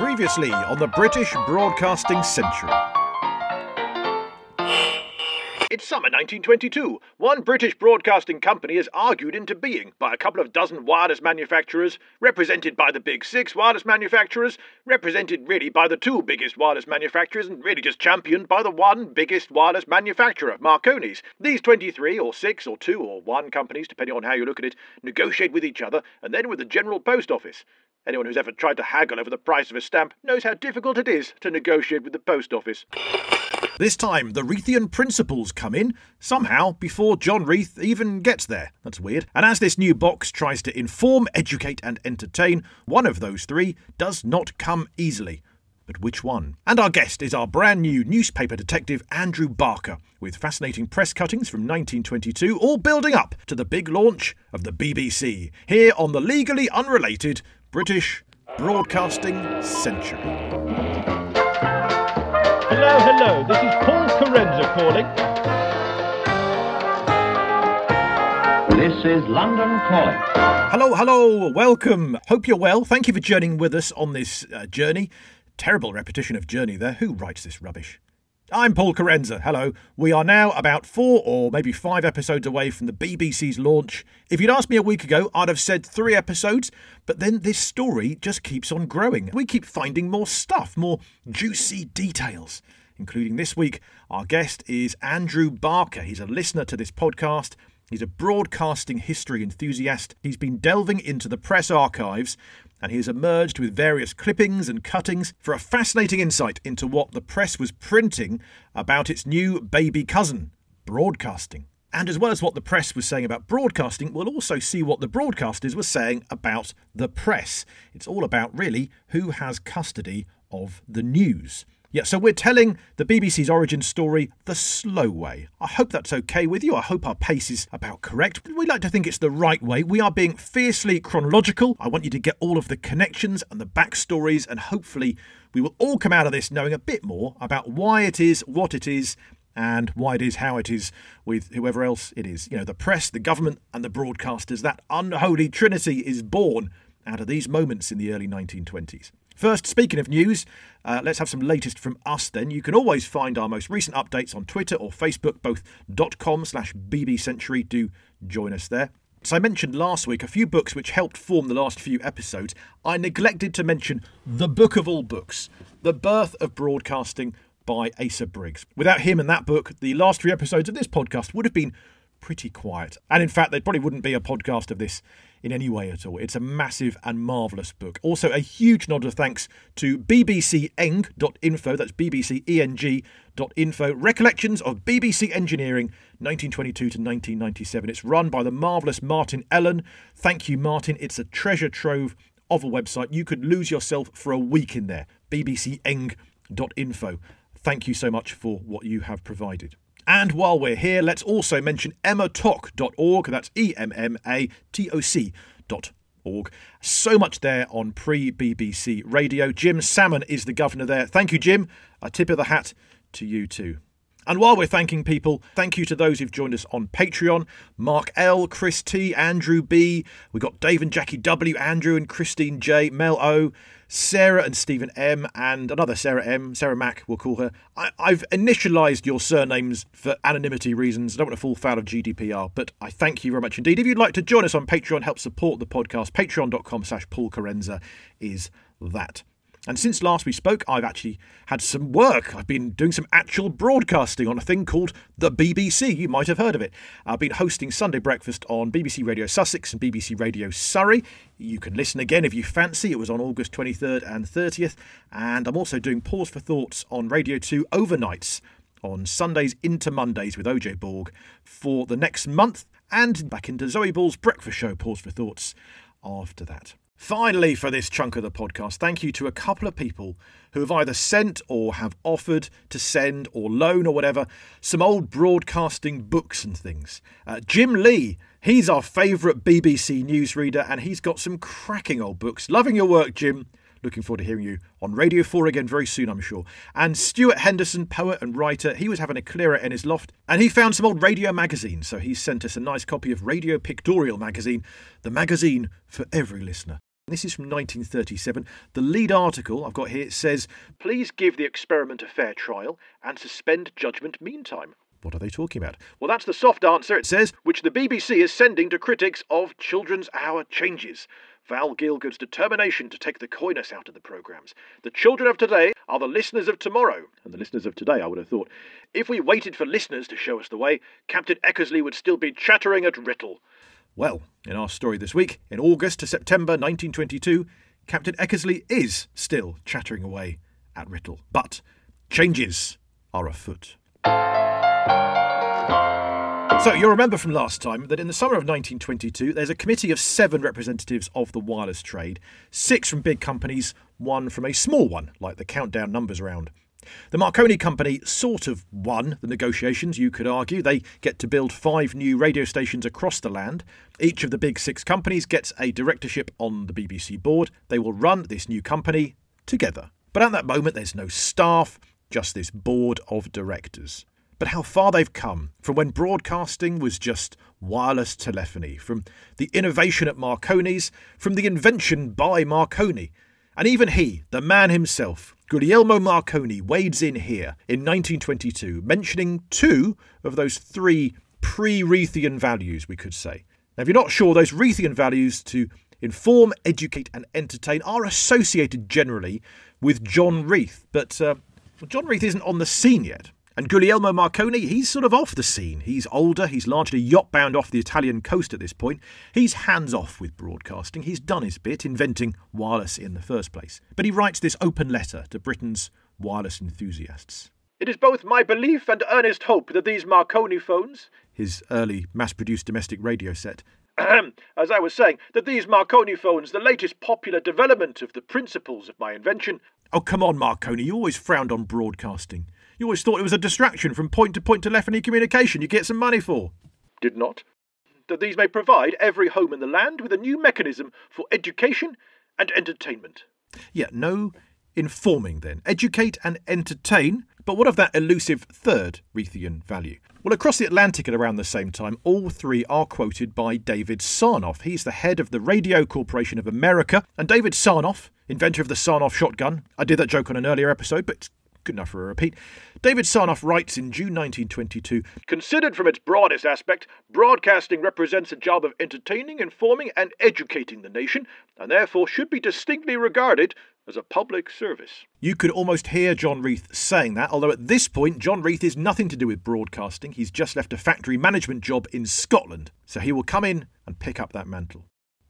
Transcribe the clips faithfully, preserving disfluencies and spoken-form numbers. Previously on the British Broadcasting Century. It's summer nineteen twenty-two. One British broadcasting company is argued into being by a couple of dozen wireless manufacturers, represented by the big six wireless manufacturers, represented really by the two biggest wireless manufacturers, and really just championed by the one biggest wireless manufacturer, Marconi's. These twenty-three, or six, or two, or one companies, depending on how you look at it, negotiate with each other, and then with the General Post Office. Anyone who's ever tried to haggle over the price of a stamp knows how difficult it is to negotiate with the post office. This time, the Reithian principles come in, somehow, before John Reith even gets there. That's weird. And as this new box tries to inform, educate and entertain, one of those three does not come easily. But which one? And our guest is our brand new newspaper detective Andrew Barker, with fascinating press cuttings from nineteen twenty-two, all building up to the big launch of the B B C, here on the legally unrelated British Broadcasting Century. Hello, hello, this is Paul Kerensa calling. This is London Calling. Hello, hello, welcome. Hope you're well. Thank you for journeying with us on this uh, journey. Terrible repetition of journey there. Who writes this rubbish? I'm Paul Kerensa. Hello. We are now about four or maybe five episodes away from the B B C's launch. If you'd asked me a week ago, I'd have said three episodes, but then this story just keeps on growing. We keep finding more stuff, more juicy details, including this week. Our guest is Andrew Barker. He's a listener to this podcast. He's a broadcasting history enthusiast. He's been delving into the press archives, and he has emerged with various clippings and cuttings for a fascinating insight into what the press was printing about its new baby cousin, broadcasting. And as well as what the press was saying about broadcasting, we'll also see what the broadcasters were saying about the press. It's all about, really, who has custody of the news. Yeah, so we're telling the B B C's origin story the slow way. I hope that's okay with you. I hope our pace is about correct. We like to think it's the right way. We are being fiercely chronological. I want you to get all of the connections and the backstories, and hopefully we will all come out of this knowing a bit more about why it is, what it is, and why it is, how it is, with whoever else it is. You know, the press, the government, and the broadcasters. That unholy trinity is born out of these moments in the early nineteen twenties. First, speaking of news, uh, let's have some latest from us then. You can always find our most recent updates on Twitter or Facebook, both .com slash bbcentury. Do join us there. So I mentioned last week a few books which helped form the last few episodes. I neglected to mention the book of all books, The Birth of Broadcasting by Asa Briggs. Without him and that book, the last three episodes of this podcast would have been pretty quiet. And in fact, there probably wouldn't be a podcast of this in any way at all. It's a massive and marvellous book. Also, a huge nod of thanks to b b c eng dot info, that's b b c eng dot info, Recollections of B B C Engineering, nineteen twenty-two to nineteen ninety-seven. It's run by the marvellous Martin Ellen. Thank you, Martin. It's a treasure trove of a website. You could lose yourself for a week in there. b b c eng dot info. Thank you so much for what you have provided. And while we're here, let's also mention emma toc dot org, that's E M M A T O C dot org. So much there on pre-B B C radio. Jim Salmon is the governor there. Thank you, Jim. A tip of the hat to you too. And while we're thanking people, thank you to those who've joined us on Patreon. Mark L, Chris T, Andrew B. We've got Dave and Jackie W, Andrew and Christine J, Mel O, Sarah and Stephen M, and another Sarah M, Sarah Mack, we'll call her. I, I've initialised your surnames for anonymity reasons. I don't want to fall foul of G D P R, but I thank you very much indeed. If you'd like to join us on Patreon, help support the podcast, patreon.com slash Paul Kerensa is that. And since last we spoke, I've actually had some work. I've been doing some actual broadcasting on a thing called the B B C. You might have heard of it. I've been hosting Sunday Breakfast on B B C Radio Sussex and B B C Radio Surrey. You can listen again if you fancy. It was on August twenty-third and thirtieth. And I'm also doing Pause for Thoughts on Radio two overnights on Sundays into Mondays with O J Borg for the next month. And back into Zoe Ball's breakfast show, Pause for Thoughts, after that. Finally, for this chunk of the podcast, thank you to a couple of people who have either sent or have offered to send or loan or whatever some old broadcasting books and things. Uh, Jim Lee, he's our favourite B B C newsreader, and he's got some cracking old books. Loving your work, Jim. Looking forward to hearing you on Radio four again very soon, I'm sure. And Stewart Henderson, poet and writer, he was having a clearer in his loft, and he found some old radio magazines, so he sent us a nice copy of Radio Pictorial magazine, the magazine for every listener. This is from nineteen thirty-seven. The lead article I've got here, it says, "Please give the experiment a fair trial and suspend judgment meantime." What are they talking about? Well, that's the soft answer, it says, which the B B C is sending to critics of Children's Hour changes. Val Gielgud's determination to take the coyness out of the programmes. The children of today are the listeners of tomorrow. And the listeners of today, I would have thought. If we waited for listeners to show us the way, Captain Eckersley would still be chattering at Riddle. Well, in our story this week, in August to September nineteen twenty-two, Captain Eckersley is still chattering away at Riddle. But changes are afoot. So you'll remember from last time that in the summer of nineteen twenty-two, there's a committee of seven representatives of the wireless trade, six from big companies, one from a small one, like the countdown numbers round. The Marconi Company sort of won the negotiations, you could argue. They get to build five new radio stations across the land. Each of the big six companies gets a directorship on the B B C board. They will run this new company together. But at that moment, there's no staff, just this board of directors. But how far they've come from when broadcasting was just wireless telephony, from the innovation at Marconi's, from the invention by Marconi. And even he, the man himself, Guglielmo Marconi, wades in here in nineteen twenty-two, mentioning two of those three pre-Reithian values, we could say. Now, if you're not sure, those Reithian values to inform, educate and entertain are associated generally with John Reith. But uh, well, John Reith isn't on the scene yet. And Guglielmo Marconi, he's sort of off the scene. He's older, he's largely yacht-bound off the Italian coast at this point. He's hands-off with broadcasting. He's done his bit, inventing wireless in the first place. But he writes this open letter to Britain's wireless enthusiasts. "It is both my belief and earnest hope that these Marconi phones," his early mass-produced domestic radio set, "as I was saying, that these Marconi phones, the latest popular development of the principles of my invention..." Oh, come on, Marconi, you always frowned on broadcasting. You always thought it was a distraction from point-to-point telephony communication you get some money for. Did not. "That these may provide every home in the land with a new mechanism for education and entertainment." Yeah, no informing then. Educate and entertain. But what of that elusive third Reithian value? Well, across the Atlantic at around the same time, all three are quoted by David Sarnoff. He's the head of the Radio Corporation of America. And David Sarnoff, inventor of the Sarnoff shotgun. I did that joke on an earlier episode, but... good enough for a repeat. David Sarnoff writes in June nineteen twenty-two, "Considered from its broadest aspect, broadcasting represents a job of entertaining, informing and educating the nation, and therefore should be distinctly regarded as a public service." You could almost hear John Reith saying that, although at this point John Reith is nothing to do with broadcasting. He's just left a factory management job in Scotland, so he will come in and pick up that mantle.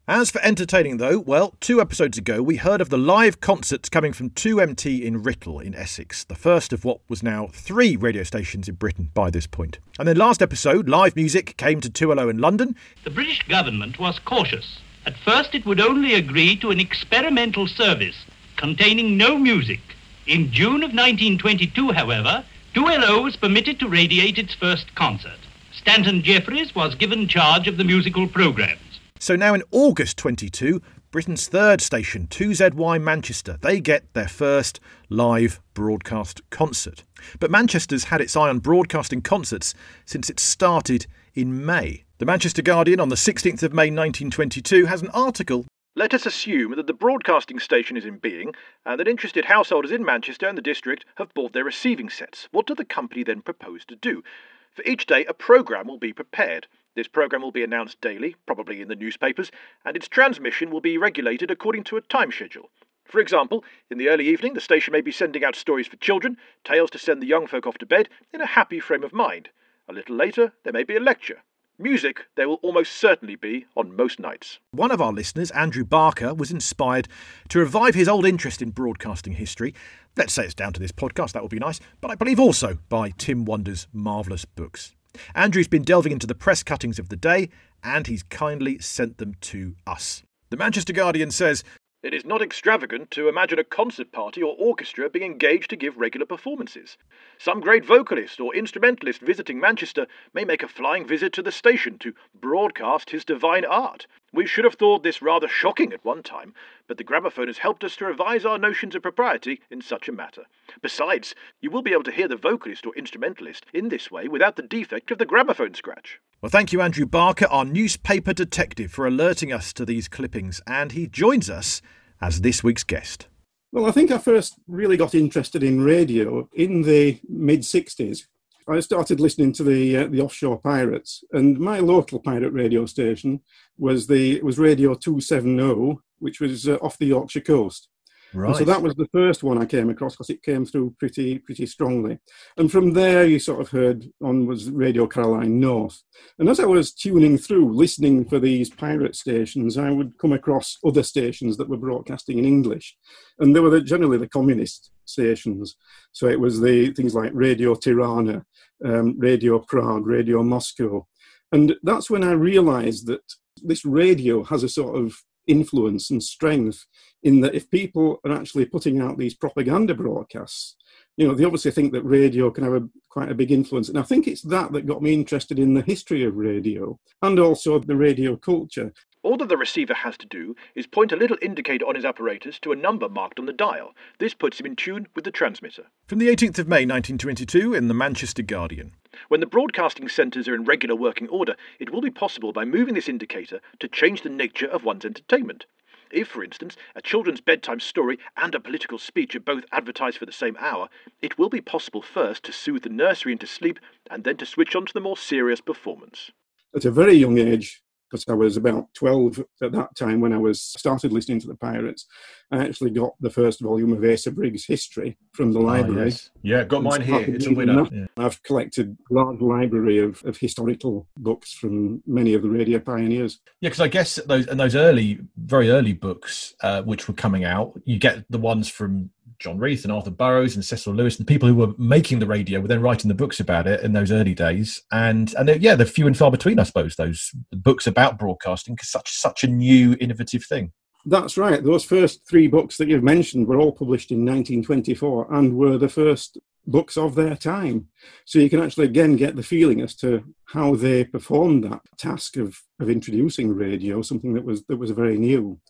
As for entertaining, though, well, two episodes ago we heard of the live concerts coming from two M T in Ritley in Essex, the first of what was now three radio stations in Britain by this point. And then last episode, live music came to two L O in London. "The British government was cautious. At first it would only agree to an experimental service containing no music. In June of nineteen twenty-two, however, two L O was permitted to radiate its first concert. Stanton Jeffries was given charge of the musical programme." So now in August twenty-two, Britain's third station, two Z Y Manchester, they get their first live broadcast concert. But Manchester's had its eye on broadcasting concerts since it started in May. The Manchester Guardian on the sixteenth of May nineteen twenty-two has an article. "Let us assume that the broadcasting station is in being and that interested householders in Manchester and the district have bought their receiving sets. What do the company then propose to do? For each day, a programme will be prepared. This programme will be announced daily, probably in the newspapers, and its transmission will be regulated according to a time schedule. For example, in the early evening, the station may be sending out stories for children, tales to send the young folk off to bed in a happy frame of mind. A little later, there may be a lecture. Music there will almost certainly be on most nights." One of our listeners, Andrew Barker, was inspired to revive his old interest in broadcasting history. Let's say it's down to this podcast, that would be nice, but I believe also by Tim Wonder's marvellous books. Andrew's been delving into the press cuttings of the day, and he's kindly sent them to us. The Manchester Guardian says, "It is not extravagant to imagine a concert party or orchestra being engaged to give regular performances. Some great vocalist or instrumentalist visiting Manchester may make a flying visit to the station to broadcast his divine art. We should have thought this rather shocking at one time, but the gramophone has helped us to revise our notions of propriety in such a matter. Besides, you will be able to hear the vocalist or instrumentalist in this way without the defect of the gramophone scratch." Well, thank you, Andrew Barker, our newspaper detective, for alerting us to these clippings, and he joins us as this week's guest. Well, I think I first really got interested in radio in the mid-sixties. I started listening to the uh, the offshore pirates, and my local pirate radio station was the it was Radio two seventy, which was uh, off the Yorkshire coast. Right. And so that was the first one I came across, because it came through pretty pretty strongly. And from there, you sort of heard on was Radio Caroline North. And as I was tuning through, listening for these pirate stations, I would come across other stations that were broadcasting in English. And they were the, generally the communist stations. So it was the things like Radio Tirana, um, Radio Prague, Radio Moscow. And that's when I realised that this radio has a sort of influence and strength, in that if people are actually putting out these propaganda broadcasts, you know, they obviously think that radio can have a, quite a big influence. And I think it's that that got me interested in the history of radio and also the radio culture. All that the receiver has to do is point a little indicator on his apparatus to a number marked on the dial. This puts him in tune with the transmitter. From the eighteenth of May nineteen twenty-two in the Manchester Guardian. When the broadcasting centres are in regular working order, it will be possible by moving this indicator to change the nature of one's entertainment. If, for instance, a children's bedtime story and a political speech are both advertised for the same hour, it will be possible first to soothe the nursery into sleep and then to switch on to the more serious performance. At a very young age, because I was about twelve at that time when I was started listening to the Pirates, I actually got the first volume of Asa Briggs' History from the library. Ah, yes. Yeah, got mine here. It's a winner. Yeah. I've collected a large library of, of historical books from many of the radio pioneers. Yeah, because I guess those and those early, very early books uh, which were coming out, you get the ones from John Reith and Arthur Burroughs and Cecil Lewis, and people who were making the radio were then writing the books about it in those early days. And and they're, yeah, they're few and far between, I suppose, those books about broadcasting, because such such a new, innovative thing. That's right. Those first three books that you've mentioned were all published in nineteen twenty-four and were the first books of their time. So you can actually, again, get the feeling as to how they performed that task of, of introducing radio, something that was that was very new.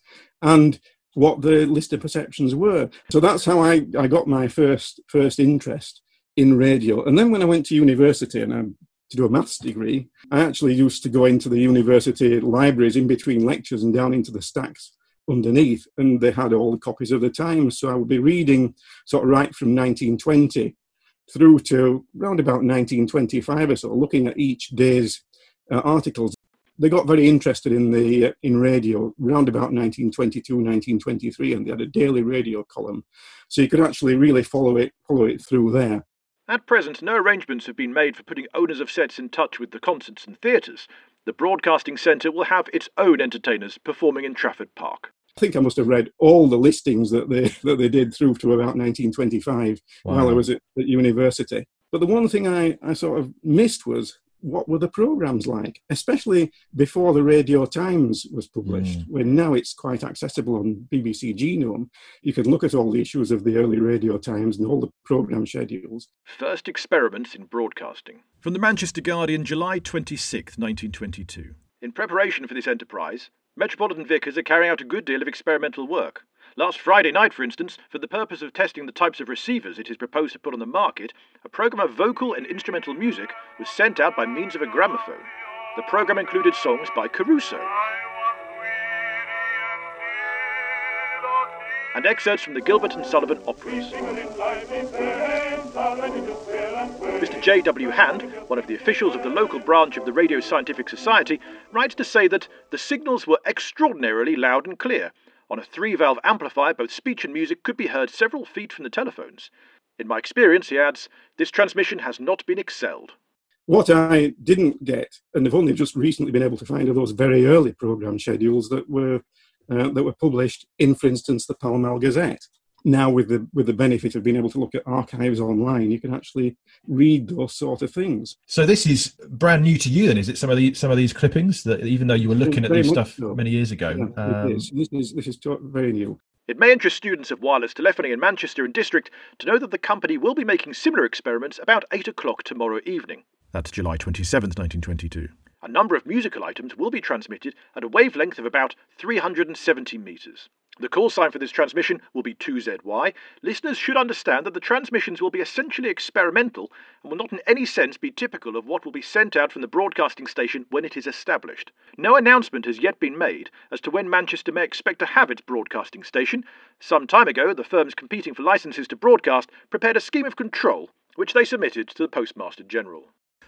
And what the list of perceptions were. So that's how I, I got my first first interest in radio. And then when I went to university and I, to do a maths degree, I actually used to go into the university libraries in between lectures and down into the stacks underneath, and they had all the copies of the Times. So I would be reading sort of right from nineteen twenty through to round about nineteen twenty-five or so, looking at each day's uh, articles. They got very interested in the uh, in radio round about nineteen twenty-two, nineteen twenty-three, and they had a daily radio column. So you could actually really follow it follow it through there. At present, no arrangements have been made for putting owners of sets in touch with the concerts and theatres. The Broadcasting Centre will have its own entertainers performing in Trafford Park. I think I must have read all the listings that they that they did through to about nineteen twenty-five. Wow. While I was at, at university. But the one thing I, I sort of missed was, what were the programmes like, especially before the Radio Times was published, mm. when now it's quite accessible on B B C Genome. You can look at all the issues of the early Radio Times and all the programme schedules. First experiments in broadcasting. From the Manchester Guardian, July twenty-sixth, nineteen twenty-two. In preparation for this enterprise, Metropolitan Vickers are carrying out a good deal of experimental work. Last Friday night, for instance, for the purpose of testing the types of receivers it is proposed to put on the market, a programme of vocal and instrumental music was sent out by means of a gramophone. The programme included songs by Caruso and excerpts from the Gilbert and Sullivan operas. Mister J W Hand, one of the officials of the local branch of the Radio Scientific Society, writes to say that the signals were extraordinarily loud and clear. On a three-valve amplifier, both speech and music could be heard several feet from the telephones. In my experience, he adds, this transmission has not been excelled. What I didn't get, and I've only just recently been able to find, are those very early programme schedules that were uh, that were published in, for instance, the Pall Mall Gazette. Now, with the with the benefit of being able to look at archives online, you can actually read those sort of things. So this is brand new to you, then, is it? Some of the some of these clippings, that even though you were looking at this stuff so. many years ago, yeah, um, it is. This is this is very new. It may interest students of wireless telephony in Manchester and district to know that the company will be making similar experiments about eight o'clock tomorrow evening. That's July twenty-seventh, nineteen twenty-two. a number of musical items will be transmitted at a wavelength of about three hundred seventy metres. The call sign for this transmission will be two Z Y. Listeners should understand that the transmissions will be essentially experimental and will not in any sense be typical of what will be sent out from the broadcasting station when it is established. No announcement has yet been made as to when Manchester may expect to have its broadcasting station. Some time ago, the firms competing for licences to broadcast prepared a scheme of control, which they submitted to the Postmaster General.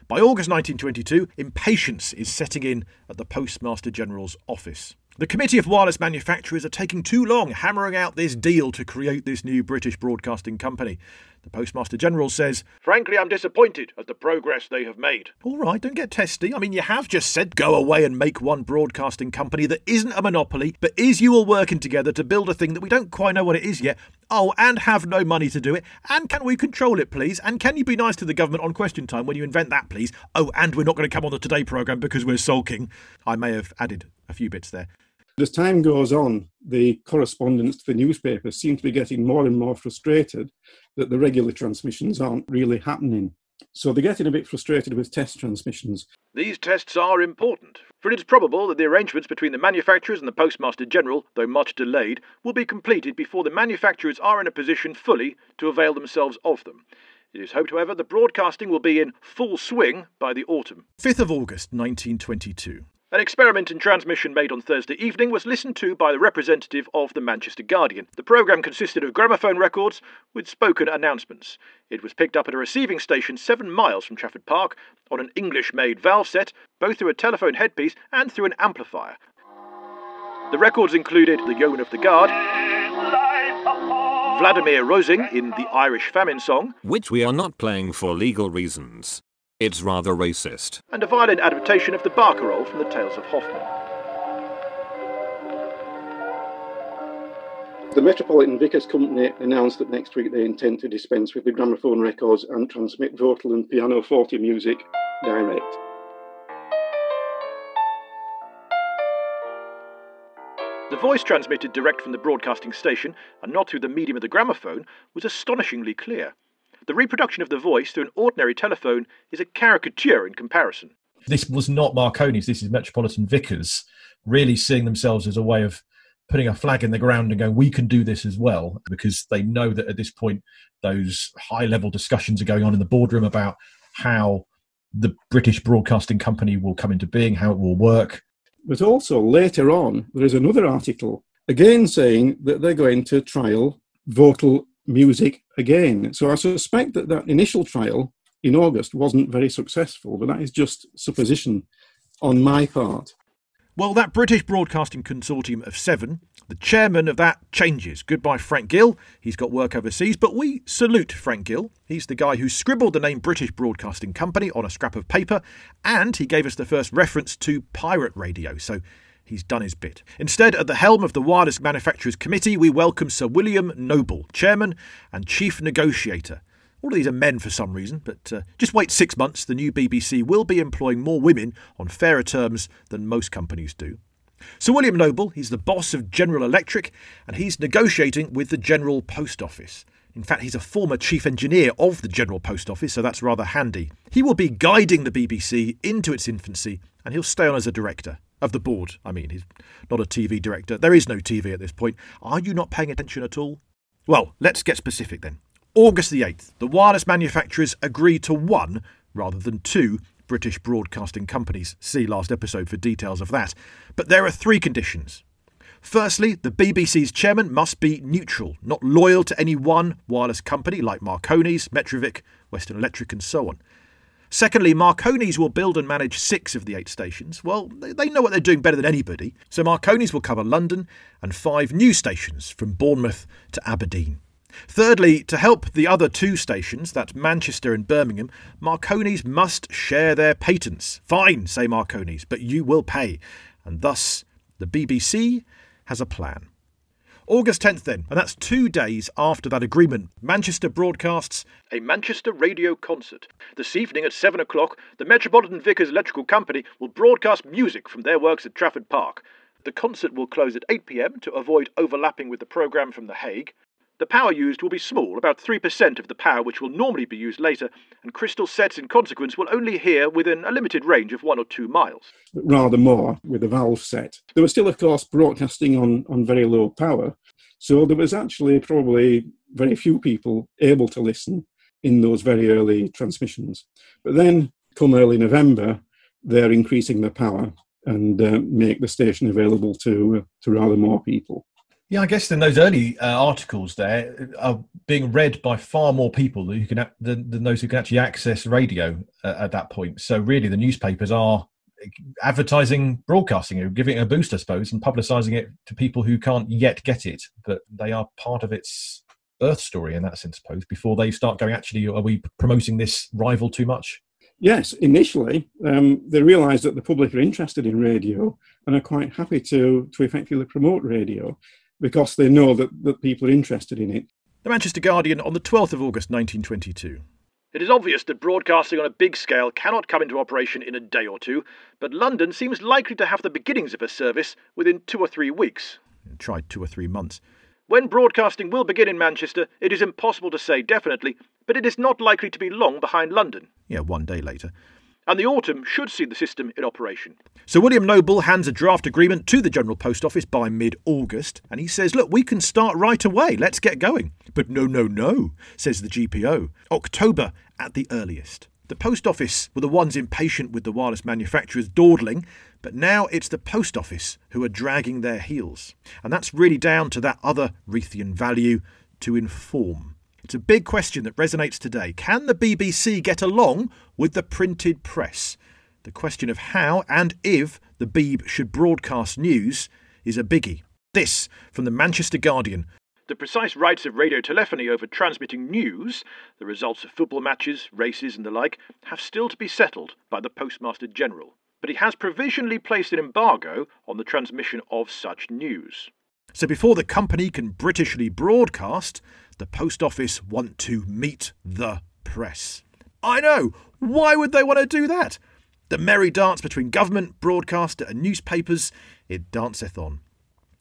By August nineteen twenty-two, impatience is setting in at the Postmaster General's office. The Committee of Wireless Manufacturers are taking too long hammering out this deal to create this new British broadcasting company. The Postmaster General says, "Frankly, I'm disappointed at the progress they have made." All right, don't get testy. I mean, you have just said go away and make one broadcasting company that isn't a monopoly, but is you all working together to build a thing that we don't quite know what it is yet. Oh, and have no money to do it. And can we control it, please? And can you be nice to the government on question time when you invent that, please? Oh, and we're not going to come on the Today programme because we're sulking. I may have added a few bits there. As time goes on, the correspondents to the newspapers seem to be getting more and more frustrated that the regular transmissions aren't really happening. So they're getting a bit frustrated with test transmissions. These tests are important, for it is probable that the arrangements between the manufacturers and the Postmaster General, though much delayed, will be completed before the manufacturers are in a position fully to avail themselves of them. It is hoped, however, the broadcasting will be in full swing by the autumn. fifth of August nineteen twenty-two. An experiment in transmission made on Thursday evening was listened to by the representative of the Manchester Guardian. The programme consisted of gramophone records with spoken announcements. It was picked up at a receiving station seven miles from Trafford Park on an English-made valve set, both through a telephone headpiece and through an amplifier. The records included The Yeoman of the Guard, Vladimir Rosing in the Irish Famine Song, which we are not playing for legal reasons. It's rather racist. And a violin adaptation of the barcarolle from the Tales of Hoffmann. The Metropolitan Vickers Company announced that next week they intend to dispense with the gramophone records and transmit vocal and pianoforte music direct. The voice transmitted direct from the broadcasting station and not through the medium of the gramophone was astonishingly clear. The reproduction of the voice through an ordinary telephone is a caricature in comparison. This was not Marconi's, this is Metropolitan Vickers, really seeing themselves as a way of putting a flag in the ground and going, we can do this as well, because they know that at this point those high-level discussions are going on in the boardroom about how the British Broadcasting Company will come into being, how it will work. But also later on, there is another article, again saying that they're going to trial vocal music again. So I suspect that that initial trial in August wasn't very successful, but that is just supposition on my part. Well, that British Broadcasting Consortium of Seven, the chairman of that changes. Goodbye, Frank Gill. He's got work overseas, but we salute Frank Gill. He's the guy who scribbled the name British Broadcasting Company on a scrap of paper, and he gave us the first reference to pirate radio. So he's done his bit. Instead, at the helm of the Wireless Manufacturers Committee, we welcome Sir William Noble, Chairman and Chief Negotiator. All of these are men for some reason, but uh, just wait six months, the new B B C will be employing more women on fairer terms than most companies do. Sir William Noble, he's the boss of General Electric, and he's negotiating with the General Post Office. In fact, he's a former chief engineer of the General Post Office, so that's rather handy. He will be guiding the B B C into its infancy, and he'll stay on as a director. Of the board, I mean. He's not a T V director. There is no T V at this point. Are you not paying attention at all? Well, let's get specific then. August the eighth, the wireless manufacturers agree to one rather than two British broadcasting companies. See last episode for details of that. But there are three conditions. Firstly, the B B C's chairman must be neutral, not loyal to any one wireless company like Marconi's, Metrovic, Western Electric and so on. Secondly, Marconi's will build and manage six of the eight stations. Well, they know what they're doing better than anybody. So Marconi's will cover London and five new stations from Bournemouth to Aberdeen. Thirdly, to help the other two stations, that's Manchester and Birmingham, Marconi's must share their patents. Fine, say Marconi's, but you will pay. And thus, the B B C has a plan. August tenth then, and that's two days after that agreement, Manchester broadcasts a Manchester radio concert. This evening at seven o'clock, the Metropolitan Vickers Electrical Company will broadcast music from their works at Trafford Park. The concert will close at eight p.m. to avoid overlapping with the programme from The Hague. The power used will be small, about three percent of the power which will normally be used later, and crystal sets in consequence will only hear within a limited range of one or two miles. Rather more with the valve set. There was still, of course, broadcasting on, on very low power, so there was actually probably very few people able to listen in those very early transmissions. But then, come early November, they're increasing the power and uh, make the station available to, uh, to rather more people. Yeah, I guess then those early uh, articles there are being read by far more people who can a- than, than those who can actually access radio uh, at that point. So really the newspapers are advertising broadcasting, or giving it a boost, I suppose, and publicising it to people who can't yet get it, but they are part of its birth story in that sense, I suppose, before they start going, actually, are we promoting this rival too much? Yes, initially um, they realised that the public are interested in radio and are quite happy to, to effectively promote radio, because they know that, that people are interested in it. The Manchester Guardian on the twelfth of August nineteen twenty-two. It is obvious that broadcasting on a big scale cannot come into operation in a day or two, but London seems likely to have the beginnings of a service within two or three weeks. Tried two or three months. When broadcasting will begin in Manchester, it is impossible to say definitely, but it is not likely to be long behind London. Yeah, one day later. And the autumn should see the system in operation. Sir William Noble hands a draft agreement to the General Post Office by mid-August, and he says, look, we can start right away, let's get going. But no, no, no, says the G P O. October at the earliest. The Post Office were the ones impatient with the wireless manufacturers dawdling, but now it's the Post Office who are dragging their heels. And that's really down to that other Reithian value, to inform. It's a big question that resonates today. Can the B B C get along with the printed press? The question of how and if the B B C should broadcast news is a biggie. This from the Manchester Guardian. The precise rights of radio telephony over transmitting news, the results of football matches, races and the like, have still to be settled by the Postmaster General. But he has provisionally placed an embargo on the transmission of such news. So before the company can Britishly broadcast, the Post Office want to meet the press. I know! Why would they want to do that? The merry dance between government, broadcaster and newspapers, it danceth on.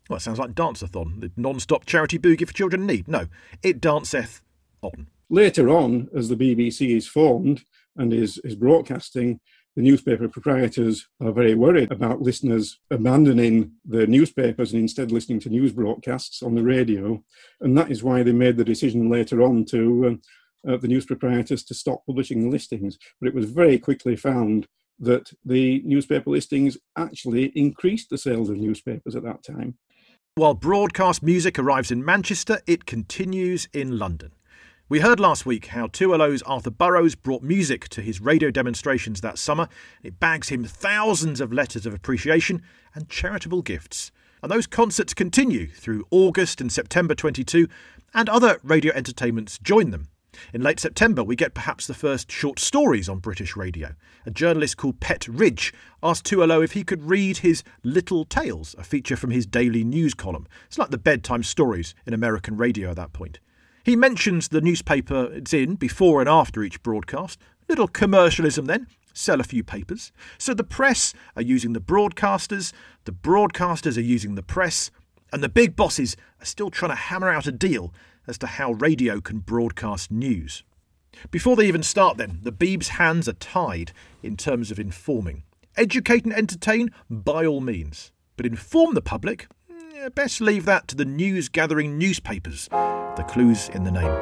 Well, it sounds like dance-a-thon, the non-stop charity boogie for children in need. No, it danceth on. Later on, as the B B C is formed and is, is broadcasting, the newspaper proprietors are very worried about listeners abandoning their newspapers and instead listening to news broadcasts on the radio. And that is why they made the decision later on to uh, uh, the news proprietors to stop publishing the listings. But it was very quickly found that the newspaper listings actually increased the sales of newspapers at that time. While broadcast music arrives in Manchester, it continues in London. We heard last week how two L O's Arthur Burrows brought music to his radio demonstrations that summer. It bags him thousands of letters of appreciation and charitable gifts. And those concerts continue through August and September twenty-two, and other radio entertainments join them. In late September, we get perhaps the first short stories on British radio. A journalist called Pet Ridge asked two L O if he could read his Little Tales, a feature from his daily news column. It's like the bedtime stories in American radio at that point. He mentions the newspaper it's in before and after each broadcast. Little commercialism then, sell a few papers. So the press are using the broadcasters, the broadcasters are using the press, and the big bosses are still trying to hammer out a deal as to how radio can broadcast news. Before they even start then, the Beeb's hands are tied in terms of informing. Educate and entertain, by all means. But inform the public, best leave that to the news-gathering newspapers. The clue's in the name.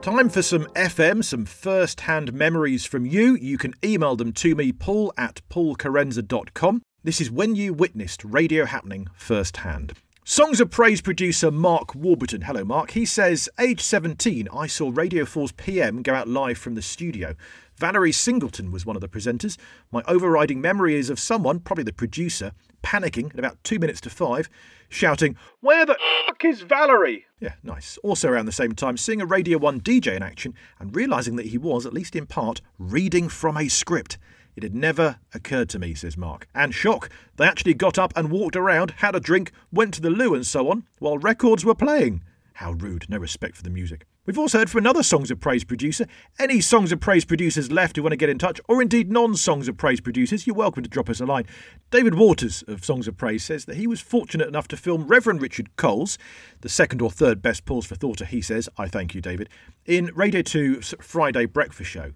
Time for some F M, some first-hand memories from you. You can email them to me, paul at paul kerensa dot com. This is when you witnessed radio happening first-hand. Songs of Praise producer Mark Warburton. Hello, Mark. He says, age seventeen, I saw Radio four's P M go out live from the studio. Valerie Singleton was one of the presenters. My overriding memory is of someone, probably the producer, panicking at about two minutes to five, shouting, "Where the fuck is Valerie?" Yeah, nice. Also around the same time, seeing a Radio one D J in action and realising that he was, at least in part, reading from a script. It had never occurred to me, says Mark. And shock, they actually got up and walked around, had a drink, went to the loo and so on, while records were playing. How rude, no respect for the music. We've also heard from another Songs of Praise producer. Any Songs of Praise producers left who want to get in touch, or indeed non-Songs of Praise producers, you're welcome to drop us a line. David Waters of Songs of Praise says that he was fortunate enough to film Reverend Richard Coles, the second or third best Pause for Thoughter, he says, I thank you, David, in Radio two's Friday Breakfast Show.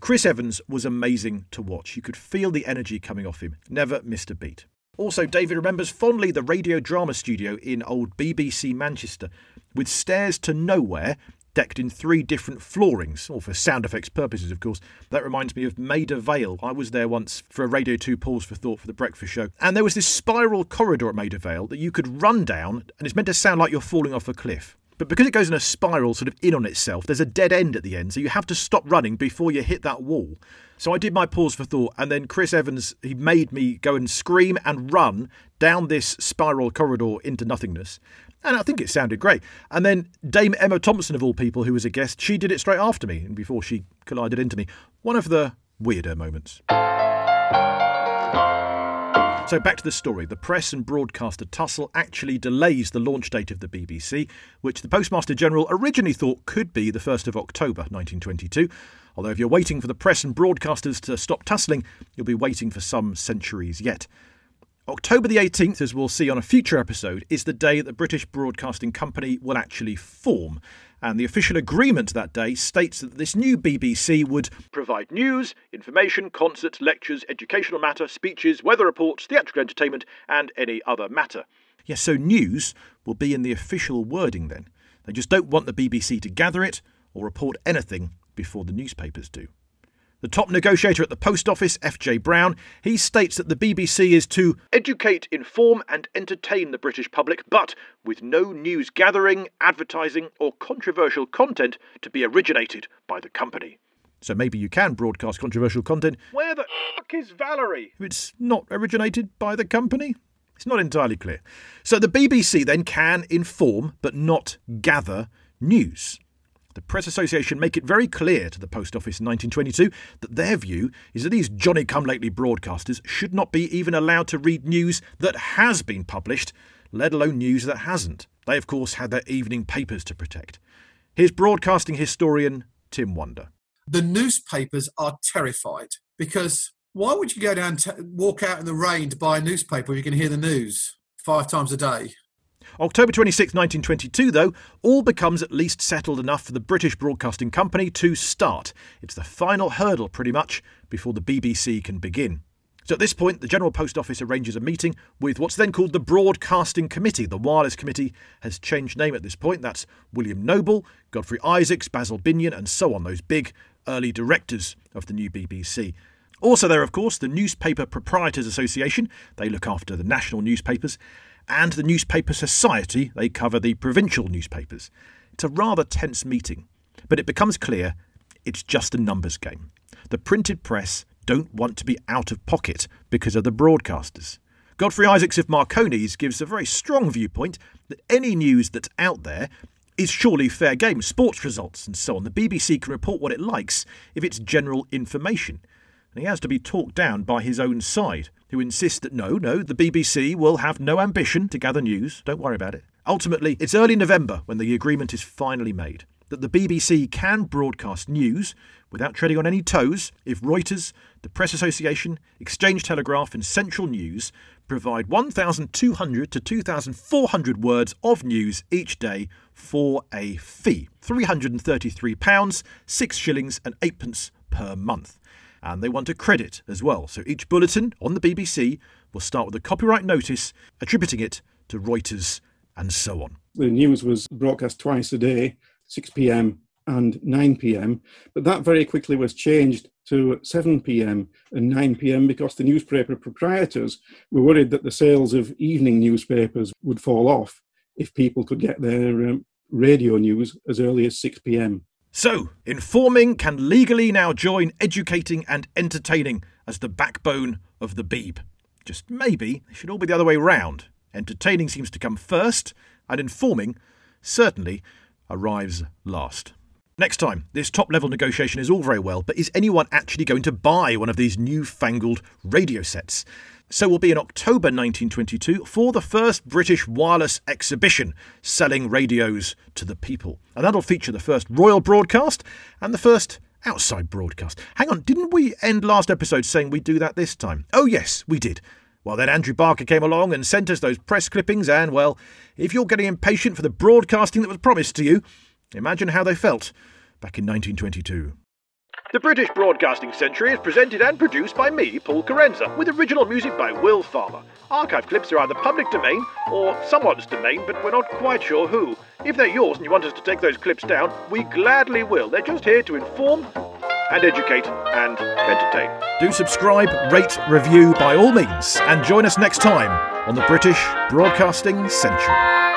Chris Evans was amazing to watch. You could feel the energy coming off him. Never missed a beat. Also, David remembers fondly the radio drama studio in old B B C Manchester, with stairs to nowhere decked in three different floorings, all for sound effects purposes, of course. That reminds me of Maida Vale. I was there once for a Radio two Pause for Thought for the breakfast show, and there was this spiral corridor at Maida Vale that you could run down, and it's meant to sound like you're falling off a cliff. But because it goes in a spiral sort of in on itself, there's a dead end at the end, so you have to stop running before you hit that wall. So I did my Pause for Thought, and then Chris Evans, he made me go and scream and run down this spiral corridor into nothingness. And I think it sounded great. And then Dame Emma Thompson, of all people, who was a guest, she did it straight after me, and before she collided into me. One of the weirder moments. So back to the story. The press and broadcaster tussle actually delays the launch date of the B B C, which the Postmaster General originally thought could be the first of October nineteen twenty-two. Although if you're waiting for the press and broadcasters to stop tussling, you'll be waiting for some centuries yet. October the eighteenth, as we'll see on a future episode, is the day that the British Broadcasting Company will actually form. And the official agreement that day states that this new B B C would provide news, information, concerts, lectures, educational matter, speeches, weather reports, theatrical entertainment, and any other matter. Yes, so news will be in the official wording then. They just don't want the B B C to gather it or report anything before the newspapers do. The top negotiator at the post office, F J Brown, he states that the B B C is to educate, inform and entertain the British public, but with no news gathering, advertising or controversial content to be originated by the company. So maybe you can broadcast controversial content. Where the fuck is Valerie? It's not originated by the company? It's not entirely clear. So the B B C then can inform, but not gather, news. The Press Association make it very clear to the Post Office in nineteen twenty-two that their view is that these Johnny-come-lately broadcasters should not be even allowed to read news that has been published, let alone news that hasn't. They, of course, had their evening papers to protect. Here's broadcasting historian Tim Wonder. The newspapers are terrified because why would you go down to walk out in the rain to buy a newspaper if you can hear the news five times a day? October twenty-sixth, nineteen twenty-two, though, all becomes at least settled enough for the British Broadcasting Company to start. It's the final hurdle, pretty much, before the B B C can begin. So at this point, the General Post Office arranges a meeting with what's then called the Broadcasting Committee. The Wireless Committee has changed name at this point. That's William Noble, Godfrey Isaacs, Basil Binion, and so on, those big early directors of the new B B C. Also there, of course, the Newspaper Proprietors Association. They look after the national newspapers. And the Newspaper Society, they cover the provincial newspapers. It's a rather tense meeting, but it becomes clear it's just a numbers game. The printed press don't want to be out of pocket because of the broadcasters. Godfrey Isaacs of Marconi's gives a very strong viewpoint that any news that's out there is surely fair game, sports results and so on. The B B C can report what it likes if it's general information. And he has to be talked down by his own side, who insist that no, no, the B B C will have no ambition to gather news. Don't worry about it. Ultimately, it's early November when the agreement is finally made that the B B C can broadcast news without treading on any toes if Reuters, the Press Association, Exchange Telegraph and Central News provide twelve hundred to twenty-four hundred words of news each day for a fee. three hundred thirty-three pounds, six shillings and eightpence per month. And they want a credit as well. So each bulletin on the B B C will start with a copyright notice attributing it to Reuters and so on. The news was broadcast twice a day, six p.m. and nine p.m. But that very quickly was changed to seven p.m. and nine p.m. because the newspaper proprietors were worried that the sales of evening newspapers would fall off if people could get their um, radio news as early as six p.m. So, informing can legally now join educating and entertaining as the backbone of the Beeb. Just maybe it should all be the other way round. Entertaining seems to come first, and informing certainly arrives last. Next time, this top-level negotiation is all very well, but is anyone actually going to buy one of these newfangled radio sets? So we'll be in October nineteen twenty-two for the first British wireless exhibition selling radios to the people. And that'll feature the first royal broadcast and the first outside broadcast. Hang on, didn't we end last episode saying we'd do that this time? Oh yes, we did. Well, then Andrew Barker came along and sent us those press clippings and, well, if you're getting impatient for the broadcasting that was promised to you, imagine how they felt back in nineteen twenty-two. The British Broadcasting Century is presented and produced by me, Paul Kerensa, with original music by Will Farmer. Archive clips are either public domain or someone's domain, but we're not quite sure who. If they're yours and you want us to take those clips down, we gladly will. They're just here to inform and educate and entertain. Do subscribe, rate, review by all means, and join us next time on the British Broadcasting Century.